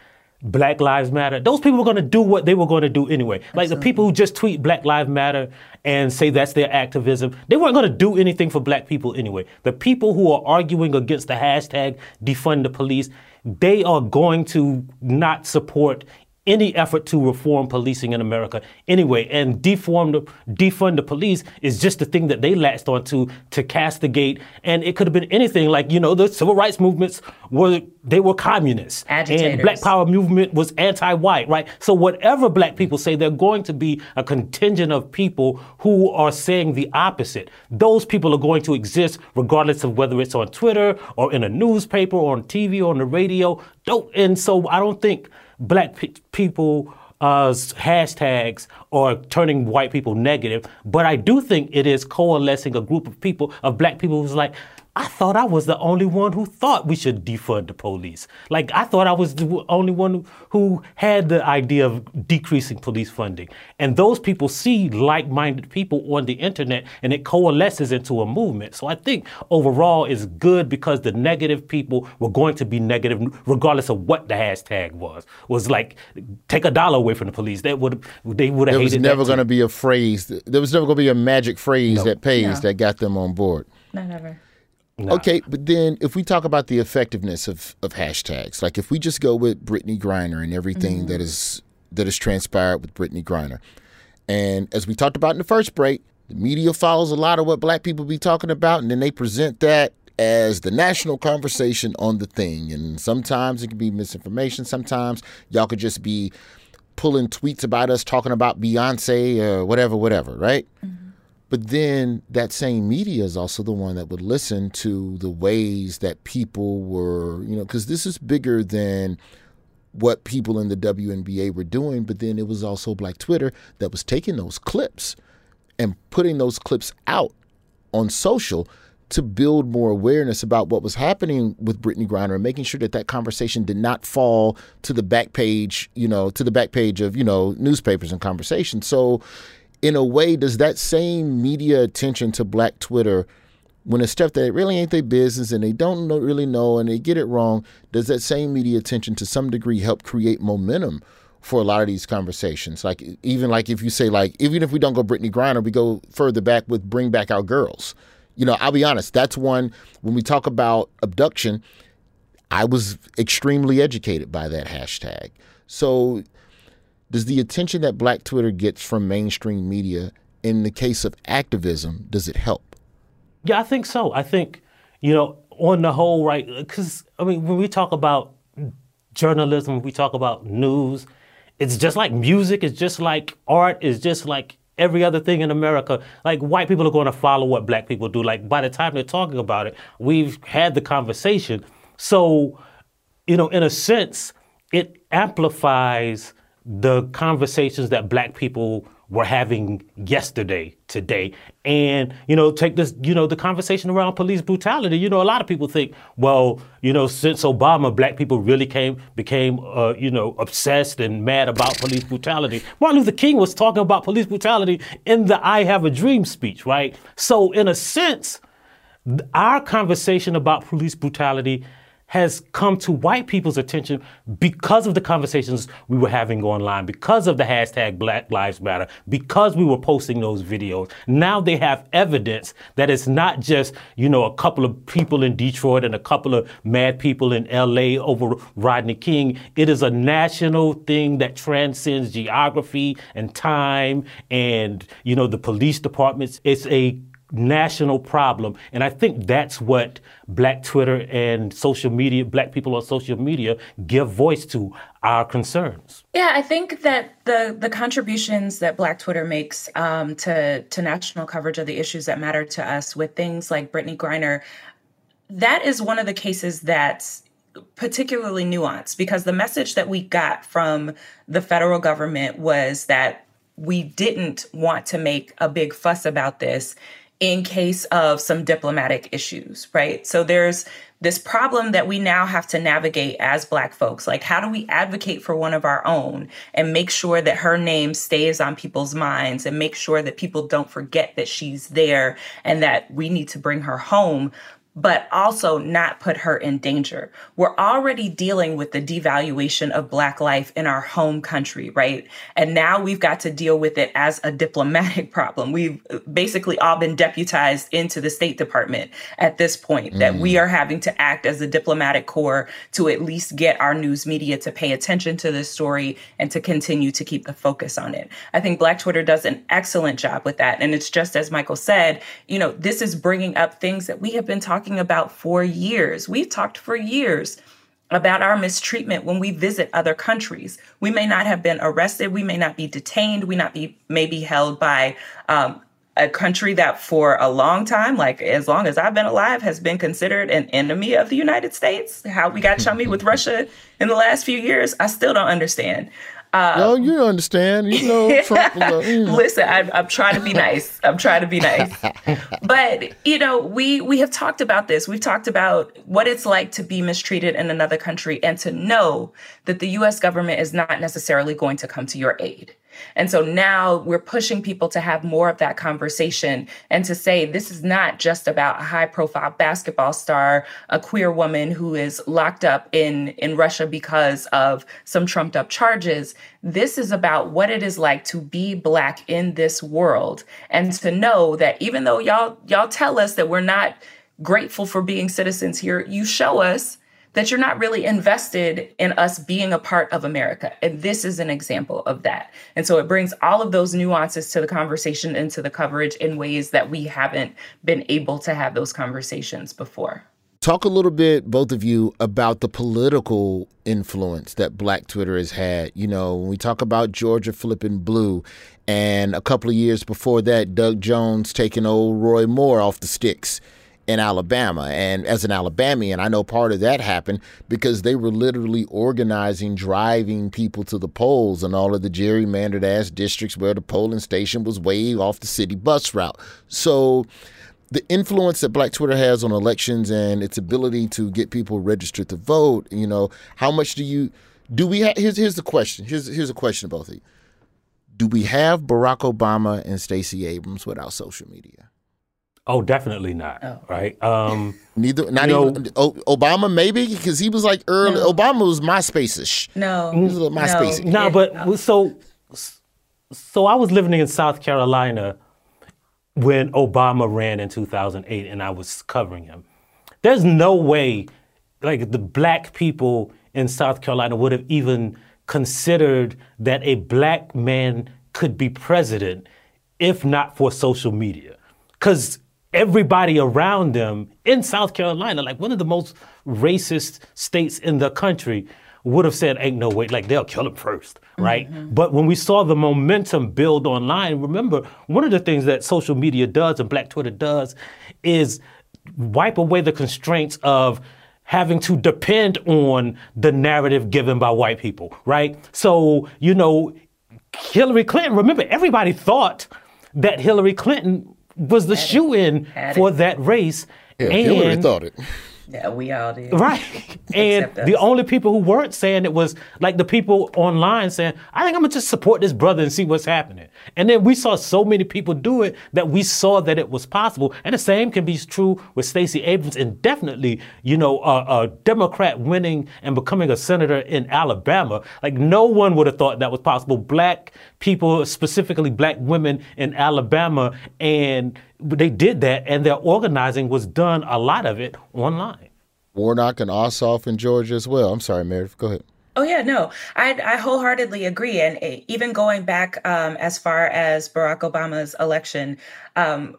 Black Lives Matter, those people are going to do what they were going to do anyway. Like Absolutely. The people who just tweet Black Lives Matter and say that's their activism, they weren't going to do anything for black people anyway. The people who are arguing against the hashtag defund the police, they are going to not support any effort to reform policing in America anyway. And deform the, defund the police is just the thing that they latched onto to castigate. And it could have been anything, like, you know, the civil rights movements were, they were communists. Agitators. And Black Power movement was anti-white, right? So whatever black people say, they're going to be a contingent of people who are saying the opposite. Those people are going to exist regardless of whether it's on Twitter or in a newspaper or on T V or on the radio. Don't, and so I don't think black pe- people uh, hashtags are turning white people negative, but I do think it is coalescing a group of people, of black people who's like, I thought I was the only one who thought we should defund the police. Like, I thought I was the only one who had the idea of decreasing police funding. And those people see like-minded people on the internet, and it coalesces into a movement. So I think overall it's good because the negative people were going to be negative regardless of what the hashtag was. It was like, take a dollar away from the police. That would they would have hated that. There was never going to be a phrase. There was never going to be a magic phrase no. that pays no. that got them on board. Not ever. No. Okay, but then if we talk about the effectiveness of, of hashtags, like if we just go with Brittney Griner and everything mm-hmm. that is that has transpired with Brittney Griner, and as we talked about in the first break, the media follows a lot of what black people be talking about, and then they present that as the national conversation on the thing. And sometimes it can be misinformation. Sometimes y'all could just be pulling tweets about us talking about Beyonce or whatever, whatever, right? Mm-hmm. But then that same media is also the one that would listen to the ways that people were, you know, because this is bigger than what people in the W N B A were doing. But then it was also Black Twitter that was taking those clips and putting those clips out on social to build more awareness about what was happening with Brittney Griner and making sure that that conversation did not fall to the back page, you know, to the back page of, you know, newspapers and conversations. So in a way, does that same media attention to Black Twitter, when it's stuff that really ain't their business and they don't know, really know and they get it wrong, does that same media attention to some degree help create momentum for a lot of these conversations? Like, even like if you say, like, even if we don't go Brittney Griner, we go further back with Bring Back Our Girls. You know, I'll be honest, that's one, when we talk about abduction, I was extremely educated by that hashtag. So does the attention that Black Twitter gets from mainstream media, in the case of activism, does it help? Yeah, I think so. I think, you know, on the whole, right, because, I mean, when we talk about journalism, when we talk about news, it's just like music, it's just like art, it's just like every other thing in America. Like, white people are going to follow what black people do. Like, by the time they're talking about it, we've had the conversation. So, you know, in a sense, it amplifies the conversations that black people were having yesterday, today. And, you know, take this, you know, the conversation around police brutality. You know, a lot of people think, well, you know, since Obama, black people really came, became, uh, you know, obsessed and mad about police brutality. Martin Luther King was talking about police brutality in the I Have a Dream speech, right? So in a sense, our conversation about police brutality has come to white people's attention because of the conversations we were having online, because of the hashtag Black Lives Matter, because we were posting those videos. Now they have evidence that it's not just, you know, a couple of people in Detroit and a couple of mad people in L A over Rodney King. It is a national thing that transcends geography and time and, you know, the police departments. It's a national problem. And I think that's what Black Twitter and social media, black people on social media, give voice to our concerns. Yeah, I think that the the contributions that Black Twitter makes um, to, to national coverage of the issues that matter to us with things like Brittney Griner, that is one of the cases that's particularly nuanced, because the message that we got from the federal government was that we didn't want to make a big fuss about this in case of some diplomatic issues, right? So there's this problem that we now have to navigate as Black folks. Like, how do we advocate for one of our own and make sure that her name stays on people's minds and make sure that people don't forget that she's there and that we need to bring her home, but also not put her in danger? We're already dealing with the devaluation of Black life in our home country, right? And now we've got to deal with it as a diplomatic problem. We've basically all been deputized into the State Department at this point, mm. that we are having to act as a diplomatic corps to at least get our news media to pay attention to this story and to continue to keep the focus on it. I think Black Twitter does an excellent job with that. And it's just as Michael said, you know, this is bringing up things that we have been talking about for years. We've talked for years about our mistreatment when we visit other countries. We may not have been arrested. We may not be detained. We not be may be held by um, a country that for a long time, like as long as I've been alive, has been considered an enemy of the United States. How we got chummy with Russia in the last few years, I still don't understand. Uh, no, you understand. You know, Trump was a, you know. Listen, I'm, I'm trying to be nice. I'm trying to be nice. But, you know, we we have talked about this. We've talked about what it's like to be mistreated in another country and to know that the U S government is not necessarily going to come to your aid. And so now we're pushing people to have more of that conversation and to say, this is not just about a high profile basketball star, a queer woman who is locked up in, in Russia because of some trumped up charges. This is about what it is like to be Black in this world and to know that even though y'all, y'all tell us that we're not grateful for being citizens here, you show us that you're not really invested in us being a part of America. And this is an example of that. And so it brings all of those nuances to the conversation and to the coverage in ways that we haven't been able to have those conversations before. Talk a little bit, both of you, about the political influence that Black Twitter has had. You know, when we talk about Georgia flipping blue and a couple of years before that, Doug Jones taking old Roy Moore off the sticks in Alabama. And as an Alabamian, I know part of that happened because they were literally organizing, driving people to the polls and all of the gerrymandered ass districts where the polling station was way off the city bus route. So the influence that Black Twitter has on elections and its ability to get people registered to vote, you know, how much do you, do we have, here's, here's the question, here's, here's a question to both of you. Do we have Barack Obama and Stacey Abrams without social media? Oh, definitely not. Oh. Right? Um, Neither. Not no. even o- Obama, maybe, because he was like early. No. Obama was MySpace-ish. No, he was a little MySpace-ish. No, no but no. so, so I was living in South Carolina when Obama ran in two thousand eight, and I was covering him. There's no way, like the Black people in South Carolina would have even considered that a Black man could be president if not for social media, because everybody around them in South Carolina, like one of the most racist states in the country, would have said, ain't no way, like they'll kill him first, right? Mm-hmm. But when we saw the momentum build online, remember, one of the things that social media does and Black Twitter does is wipe away the constraints of having to depend on the narrative given by white people, right? So, you know, Hillary Clinton, remember, everybody thought that Hillary Clinton was the shoe-in for it. that race. Yeah, and Hillary thought it. Yeah, we all did. Right. And the only people who weren't saying it was like the people online saying, I think I'm going to just support this brother and see what's happening. And then we saw so many people do it that we saw that it was possible. And the same can be true with Stacey Abrams. And definitely, you know, a, a Democrat winning and becoming a senator in Alabama, like no one would have thought that was possible. Black people, specifically Black women in Alabama, and they did that, and their organizing was done, a lot of it, online. Warnock and Ossoff in Georgia as well. I'm sorry, Meredith, go ahead. Oh, yeah, no, I, I wholeheartedly agree. And even going back um, as far as Barack Obama's election, um,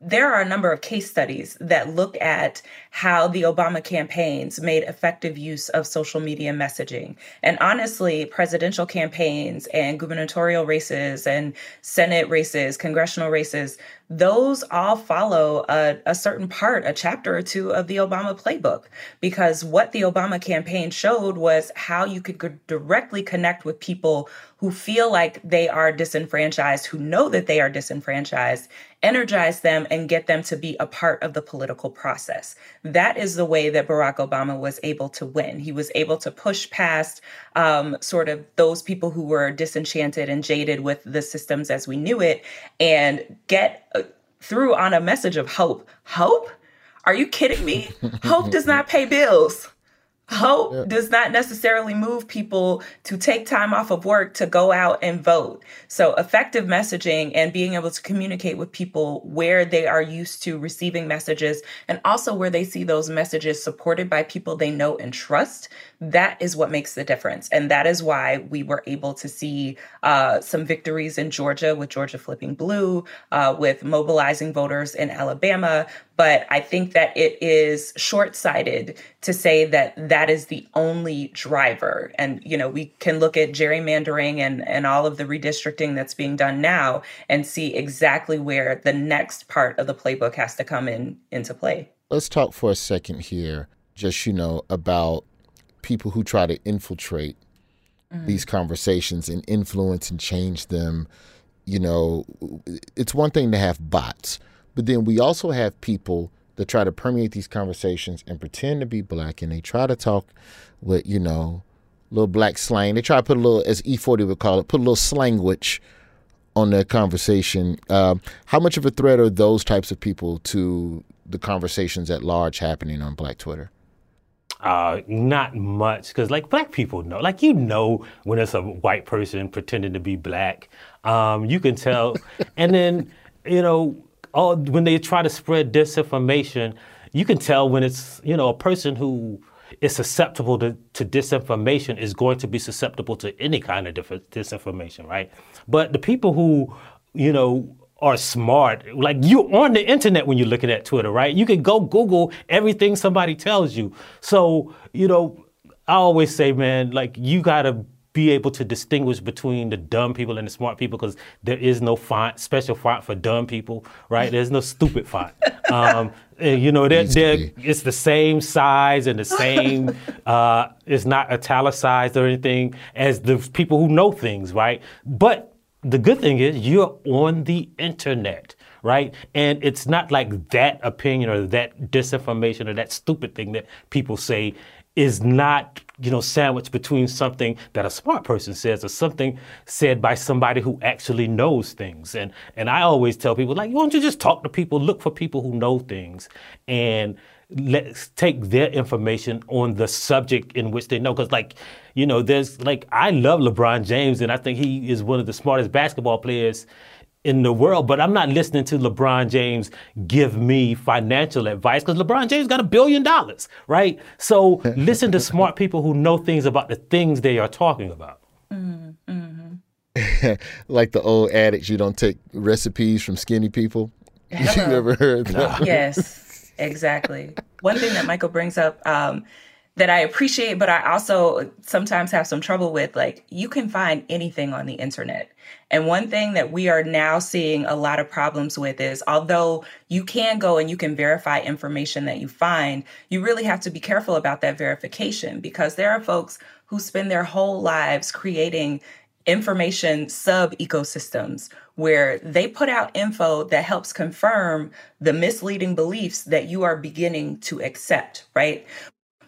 there are a number of case studies that look at how the Obama campaigns made effective use of social media messaging. And honestly, presidential campaigns and gubernatorial races and Senate races, congressional races, those all follow a, a certain part, a chapter or two of the Obama playbook, because what the Obama campaign showed was how you could directly connect with people who feel like they are disenfranchised, who know that they are disenfranchised, energize them and get them to be a part of the political process. That is the way that Barack Obama was able to win. He was able to push past um, sort of those people who were disenchanted and jaded with the systems as we knew it and get through on a message of hope. Hope? Are you kidding me? Hope does not pay bills. Hope yeah. does not necessarily move people to take time off of work to go out and vote. So effective messaging and being able to communicate with people where they are used to receiving messages and also where they see those messages supported by people they know and trust, that is what makes the difference. And that is why we were able to see uh, some victories in Georgia with Georgia flipping blue, uh, with mobilizing voters in Alabama. But I think that it is short-sighted to say that that is the only driver. And, you know, we can look at gerrymandering and, and all of the redistricting that's being done now and see exactly where the next part of the playbook has to come in into play. Let's talk for a second here, just, you know, about people who try to infiltrate mm-hmm. these conversations and influence and change them. You know, it's one thing to have bots. But then we also have people that try to permeate these conversations and pretend to be black, and they try to talk with, you know, little black slang. They try to put a little, as E forty would call it, put a little slanguage on their conversation. Um, how much of a threat are those types of people to the conversations at large happening on Black Twitter? Uh, not much, because like black people know, like you know when it's a white person pretending to be black. Um, you can tell. And then, you know, Oh, when they try to spread disinformation, you can tell when it's, you know, a person who is susceptible to, to disinformation is going to be susceptible to any kind of dif- disinformation, right? But the people who, you know, are smart, like you're on the internet when you're looking at Twitter, right? You can go Google everything somebody tells you. So, you know, I always say, man, like you got to be able to distinguish between the dumb people and the smart people, because there is no font, special font for dumb people, right? There's no stupid font. Um, you know, they're, they're, it's the same size and the same, uh, it's not italicized or anything as the people who know things, right? But the good thing is you're on the internet, right? And it's not like that opinion or that disinformation or that stupid thing that people say is not, you know, sandwiched between something that a smart person says or something said by somebody who actually knows things. And and I always tell people, like, why don't you just talk to people, look for people who know things, and let's take their information on the subject in which they know. Because, like, you know, there's, like, I love LeBron James, and I think he is one of the smartest basketball players in the world, but I'm not listening to LeBron James give me financial advice, because LeBron James got a billion dollars, right? So listen to smart people who know things about the things they are talking about. Mm-hmm. Like the old adage, you don't take recipes from skinny people. Hello. You never heard that? No. Yes, exactly. One thing that Michael brings up um, that I appreciate, but I also sometimes have some trouble with, like, you can find anything on the internet. And one thing that we are now seeing a lot of problems with is, although you can go and you can verify information that you find, you really have to be careful about that verification, because there are folks who spend their whole lives creating information sub-ecosystems where they put out info that helps confirm the misleading beliefs that you are beginning to accept, right?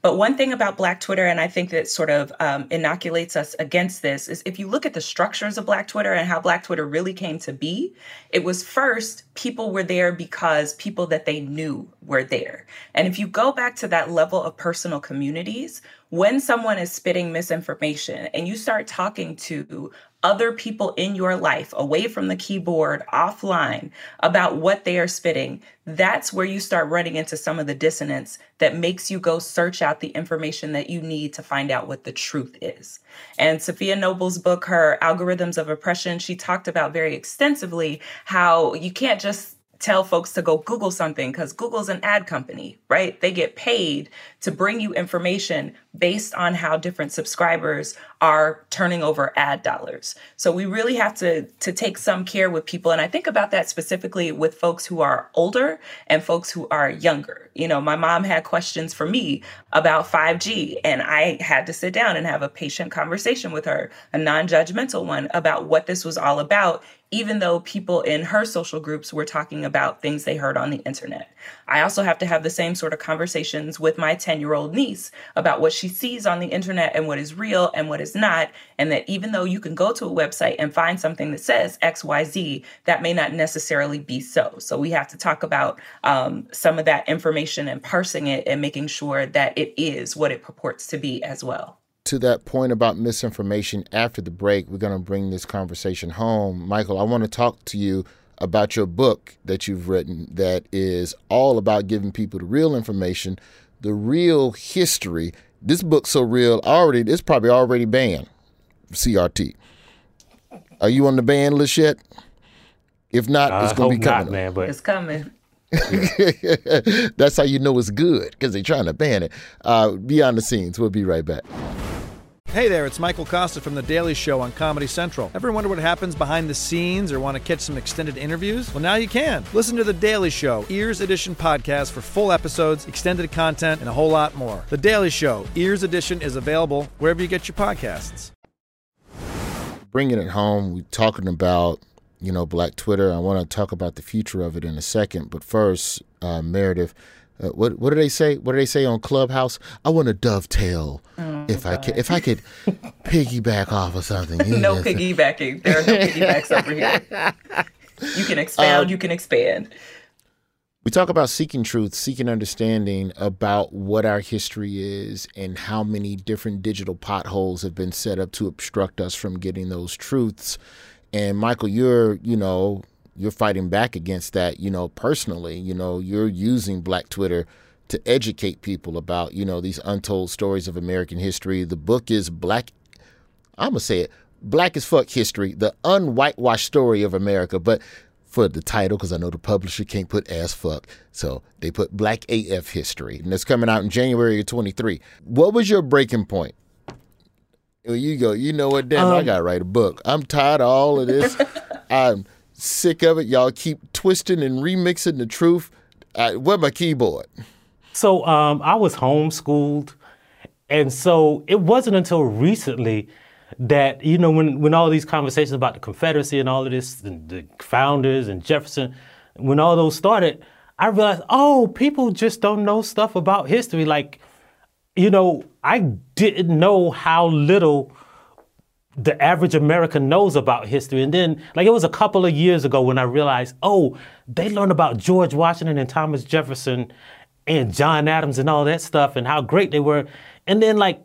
But one thing about Black Twitter, and I think that sort of um, inoculates us against this, is if you look at the structures of Black Twitter and how Black Twitter really came to be, it was first people were there because people that they knew were there. And if you go back to that level of personal communities, when someone is spitting misinformation and you start talking to other people in your life, away from the keyboard, offline, about what they are spitting, that's where you start running into some of the dissonance that makes you go search out the information that you need to find out what the truth is. And Sophia Noble's book, her Algorithms of Oppression, she talked about very extensively how you can't just tell folks to go Google something, because Google's an ad company, right? They get paid to bring you information based on how different subscribers are turning over ad dollars. So we really have to, to take some care with people. And I think about that specifically with folks who are older and folks who are younger. You know, my mom had questions for me about five G, and I had to sit down and have a patient conversation with her, a non-judgmental one, about what this was all about, even though people in her social groups were talking about things they heard on the internet. I also have to have the same sort of conversations with my ten-year-old niece about what she sees on the internet and what is real and what is not, and that even though you can go to a website and find something that says X Y Z, that may not necessarily be so. So we have to talk about um, some of that information and parsing it and making sure that it is what it purports to be as well. To that point about misinformation, after the break, we're going to bring this conversation home. Michael, I want to talk to you about your book that you've written that is all about giving people the real information, the real history. This book's so real, already, it's probably already banned, C R T. Are you on the ban list yet? If not, uh, it's going to be coming. Not, man, but it's coming. That's how you know it's good, because they're trying to ban it. Uh, behind the scenes, we'll be right back. Hey there, it's Michael Kosta from The Daily Show on Comedy Central. Ever wonder what happens behind the scenes or want to catch some extended interviews? Well, now you can. Listen to The Daily Show, Ears Edition podcast for full episodes, extended content, and a whole lot more. The Daily Show, Ears Edition is available wherever you get your podcasts. Bringing it home, we're talking about, you know, Black Twitter. I want to talk about the future of it in a second. But first, uh, Meredith, Uh, what what do they say? What do they say on Clubhouse? I want to dovetail, oh, if God. I can, if I could piggyback off of something. No piggybacking. There are no piggybacks over here. You can expound. Um, you can expand. We talk about seeking truth, seeking understanding about what our history is and how many different digital potholes have been set up to obstruct us from getting those truths. And Michael, you're you know. You're fighting back against that, you know, personally. You know, you're using Black Twitter to educate people about, you know, these untold stories of American history. The book is Black, I'm going to say it, Black as Fuck History, the Unwhitewashed Story of America. But for the title, because I know the publisher can't put as fuck, so they put Black A F History. And it's coming out in January of twenty-three. What was your breaking point? Well, you go, you know what, damn, um, I got to write a book. I'm tired of all of this. I'm sick of it. Y'all keep twisting and remixing the truth. Uh, where's my keyboard? So um, I was homeschooled. And so it wasn't until recently that, you know, when, when all these conversations about the Confederacy and all of this, and the founders and Jefferson, when all those started, I realized, oh, people just don't know stuff about history. Like, you know, I didn't know how little the average American knows about history. And then, like, it was a couple of years ago when I realized, oh, they learned about George Washington and Thomas Jefferson and John Adams and all that stuff and how great they were. And then, like,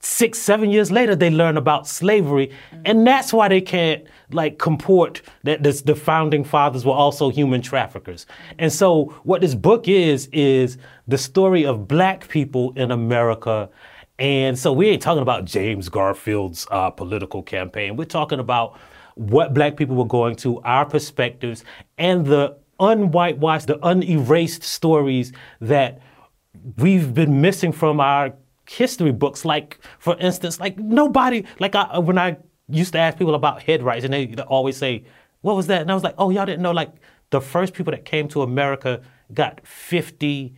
six, seven years later, they learn about slavery. Mm-hmm. And that's why they can't, like, comport that this, the founding fathers were also human traffickers. And so what this book is, is the story of Black people in America. And so we ain't talking about James Garfield's uh, political campaign. We're talking about what Black people were going to, our perspectives, and the unwhitewashed, the unerased stories that we've been missing from our history books. Like, for instance, like nobody, like I, when I used to ask people about head rights, and they always say, what was that? And I was like, oh, y'all didn't know, like, the first people that came to America got fifty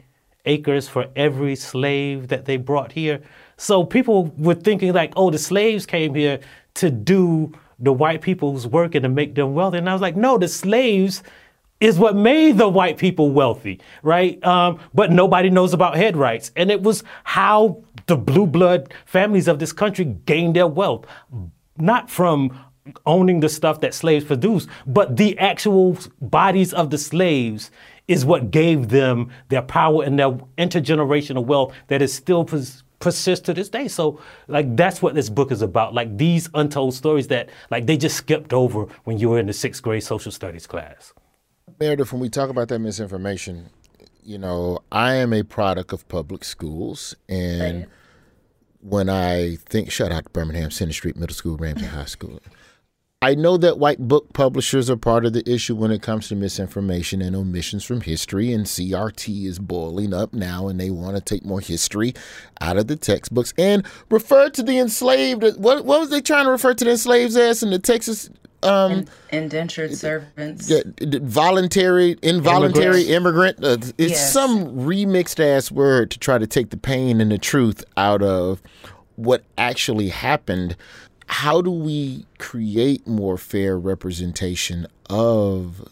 acres for every slave that they brought here. So people were thinking like, oh, the slaves came here to do the white people's work and to make them wealthy. And I was like, no, the slaves is what made the white people wealthy, right? Um, but nobody knows about head rights. And it was how the blue blood families of this country gained their wealth, not from owning the stuff that slaves produced, but the actual bodies of the slaves is what gave them their power and their intergenerational wealth that is still pers- persists to this day. So, like, that's what this book is about. Like, these untold stories that, like, they just skipped over when you were in the sixth grade social studies class. Meredith, when we talk about that misinformation, you know, I am a product of public schools. And right. when I think, shout out to Birmingham Center Street Middle School, Ramsey High School. I know that white book publishers are part of the issue when it comes to misinformation and omissions from history, and C R T is boiling up now, and they want to take more history out of the textbooks and refer to the enslaved. What, what was they trying to refer to the enslaved as in the Texas? Um, Indentured servants. Yeah, voluntary, involuntary immigrant. Uh, it's yes. some remixed ass word to try to take the pain and the truth out of what actually happened. How do we create more fair representation of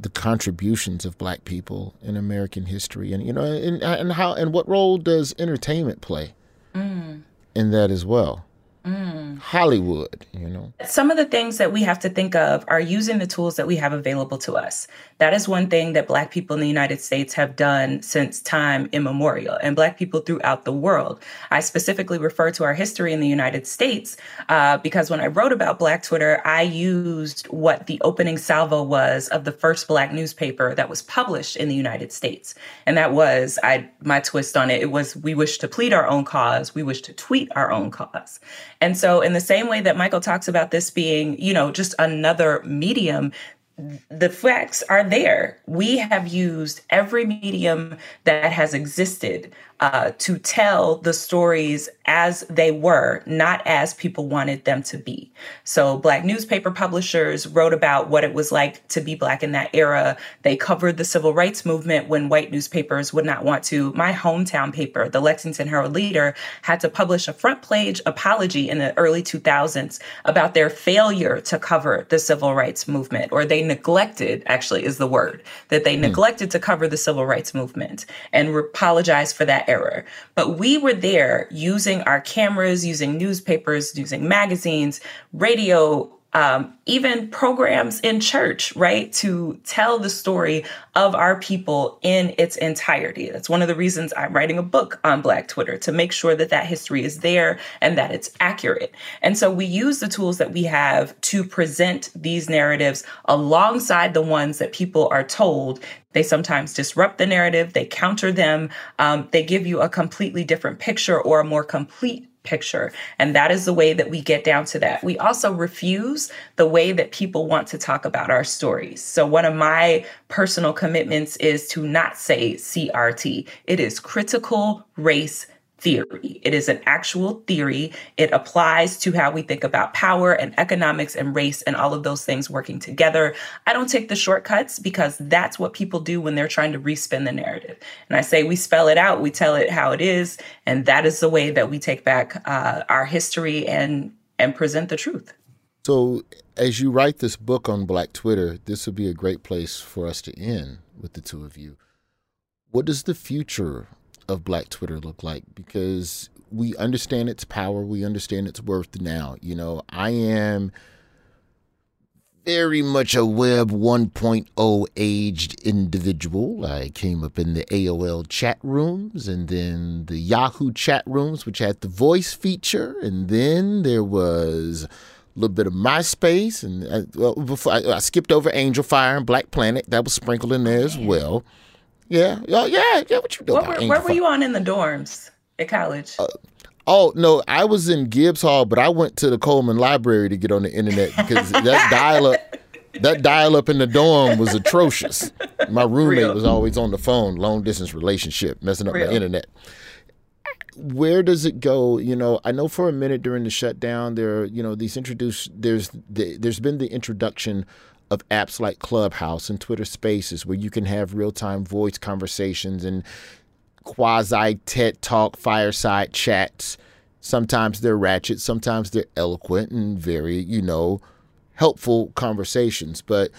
the contributions of Black people in American history, and you know, and, and how and what role does entertainment play mm. in that as well? Mm. Hollywood, you know. Some of the things that we have to think of are using the tools that we have available to us. That is one thing that Black people in the United States have done since time immemorial, and Black people throughout the world. I specifically refer to our history in the United States uh, because when I wrote about Black Twitter, I used what the opening salvo was of the first Black newspaper that was published in the United States. And that was, I my twist on it, it was, we wish to plead our own cause, we wish to tweet our own cause. And so in the same way that Michael talks about this being, you know, just another medium, the facts are there. We have used every medium that has existed uh, to tell the stories as they were, not as people wanted them to be. So Black newspaper publishers wrote about what it was like to be Black in that era. They covered the civil rights movement when white newspapers would not want to. My hometown paper, the Lexington Herald-Leader, had to publish a front page apology in the early two thousands about their failure to cover the civil rights movement, or they neglected, actually is the word, that they mm. neglected to cover the civil rights movement and apologize for that error. But we were there using our cameras, using newspapers, using magazines, radio, um, even programs in church, right, to tell the story of our people in its entirety. That's one of the reasons I'm writing a book on Black Twitter, to make sure that that history is there and that it's accurate. And so we use the tools that we have to present these narratives alongside the ones that people are told. They sometimes disrupt the narrative, they counter them, um, they give you a completely different picture or a more complete picture. And that is the way that we get down to that. We also refuse the way that people want to talk about our stories. So one of my personal commitments is to not say C R T. It is critical race theory. It is an actual theory. It applies to how we think about power and economics and race and all of those things working together. I don't take the shortcuts because that's what people do when they're trying to respin the narrative. And I say we spell it out, we tell it how it is, and that is the way that we take back uh, our history and and present the truth. So as you write this book on Black Twitter, this would be a great place for us to end with the two of you. What does the future of Black Twitter look like? Because we understand its power, we understand its worth now. You know, I am very much a web one point oh aged individual. I came up in the A O L chat rooms and then the Yahoo chat rooms, which had the voice feature. And then there was a little bit of MySpace. And I, well, before I, I skipped over Angel Fire and Black Planet. That was sprinkled in there as well. Yeah, yeah, yeah. What you doing? What were, where were you on in the dorms at college? Uh, oh no, I was in Gibbs Hall, but I went to the Coleman Library to get on the internet because that dial up, that dial up in the dorm was atrocious. My roommate Real. was always on the phone, long distance relationship, messing up Real. my internet. Where does it go? You know, I know for a minute during the shutdown, there, you know, these introduced. There's the, there's been the introduction of apps like Clubhouse and Twitter Spaces, where you can have real-time voice conversations and quasi-TED Talk fireside chats. Sometimes they're ratchet, sometimes they're eloquent and very, you know, helpful conversations. But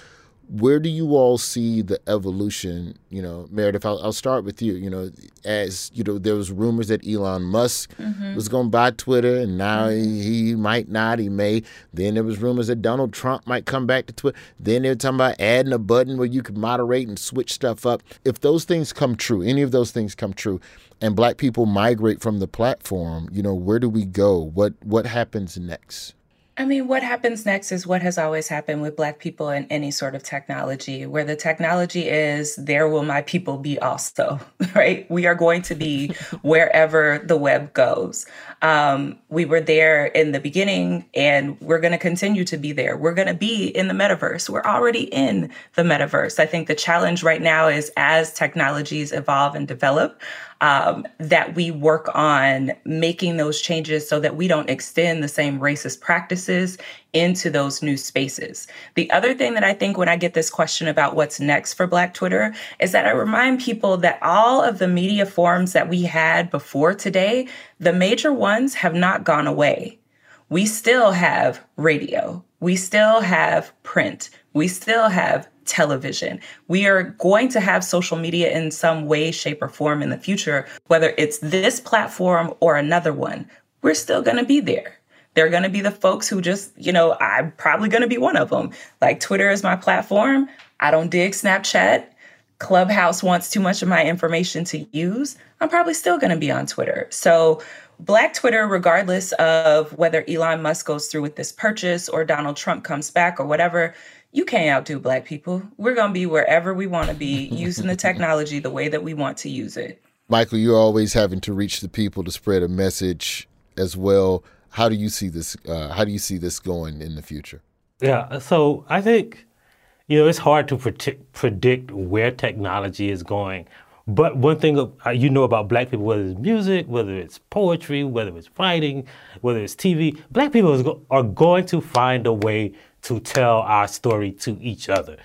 where do you all see the evolution? You know, Meredith, I'll, I'll start with you. You know, as you know, there was rumors that Elon Musk mm-hmm. was going to buy Twitter, and now mm-hmm. he, he might not. He may. Then there was rumors that Donald Trump might come back to Twitter. Then they were talking about adding a button where you could moderate and switch stuff up. If those things come true, any of those things come true, and Black people migrate from the platform, you know, where do we go? What what happens next? I mean, what happens next is what has always happened with Black people and any sort of technology, where the technology is, there will my people be also, right? We are going to be wherever the web goes. Um, we were there in the beginning, and we're going to continue to be there. We're going to be in the metaverse. We're already in the metaverse. I think the challenge right now is, as technologies evolve and develop, Um, that we work on making those changes so that we don't extend the same racist practices into those new spaces. The other thing that I think when I get this question about what's next for Black Twitter is that I remind people that all of the media forms that we had before today, the major ones have not gone away. We still have radio. We still have print. We still have television. We are going to have social media in some way, shape, or form in the future, whether it's this platform or another one. We're still going to be there. There are going to be the folks who just, you know, I'm probably going to be one of them. Like, Twitter is my platform. I don't dig Snapchat. Clubhouse wants too much of my information to use. I'm probably still going to be on Twitter. So Black Twitter, regardless of whether Elon Musk goes through with this purchase or Donald Trump comes back or whatever, you can't outdo Black people. We're going to be wherever we want to be, using the technology the way that we want to use it. Michael, you're always having to reach the people to spread a message as well. How do you see this? Uh, how do you see this going in the future? Yeah, so I think, you know, it's hard to predict, predict where technology is going. But one thing you know about Black people, whether it's music, whether it's poetry, whether it's writing, whether it's T V, Black people are going to find a way to tell our story to each other.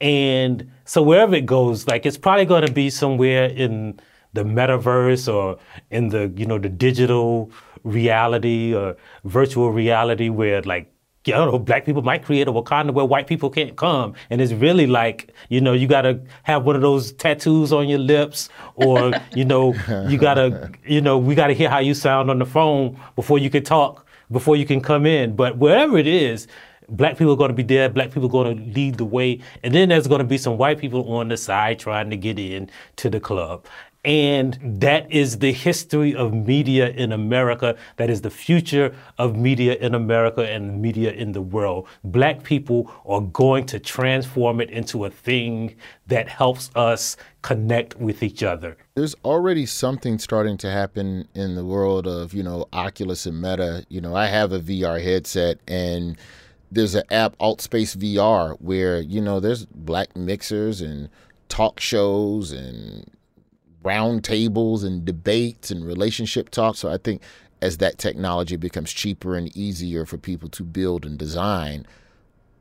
And so wherever it goes, like, it's probably going to be somewhere in the metaverse or in the, you know, the digital reality or virtual reality where, like, I don't know, Black people might create a Wakanda where white people can't come. And it's really like, you know, you got to have one of those tattoos on your lips, or, you know, you got to, you know, we got to hear how you sound on the phone before you can talk, before you can come in. But wherever it is, Black people are going to be there. Black people are going to lead the way. And then there's going to be some white people on the side trying to get in to the club. And that is the history of media in America. That is the future of media in America and media in the world. Black people are going to transform it into a thing that helps us connect with each other. There's already something starting to happen in the world of, you know, Oculus and Meta. You know, I have a V R headset, and there's an app, AltSpace V R, where, you know, there's Black mixers and talk shows and round tables and debates and relationship talks. So I think as that technology becomes cheaper and easier for people to build and design,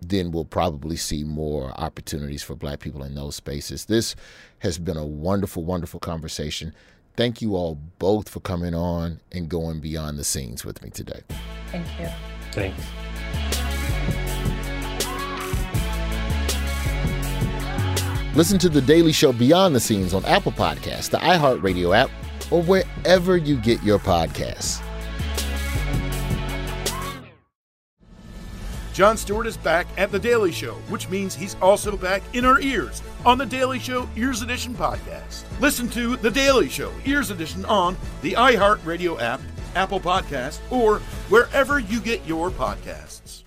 then we'll probably see more opportunities for Black people in those spaces. This has been a wonderful, wonderful conversation. Thank you all both for coming on and going beyond the scenes with me today. Thank you. Thanks. Listen to The Daily Show Beyond the Scenes on Apple Podcasts, the iHeartRadio app, or wherever you get your podcasts. Jon Stewart is back at The Daily Show, which means he's also back in our ears on The Daily Show Ears Edition podcast. Listen to The Daily Show Ears Edition on the iHeartRadio app, Apple Podcasts, or wherever you get your podcasts.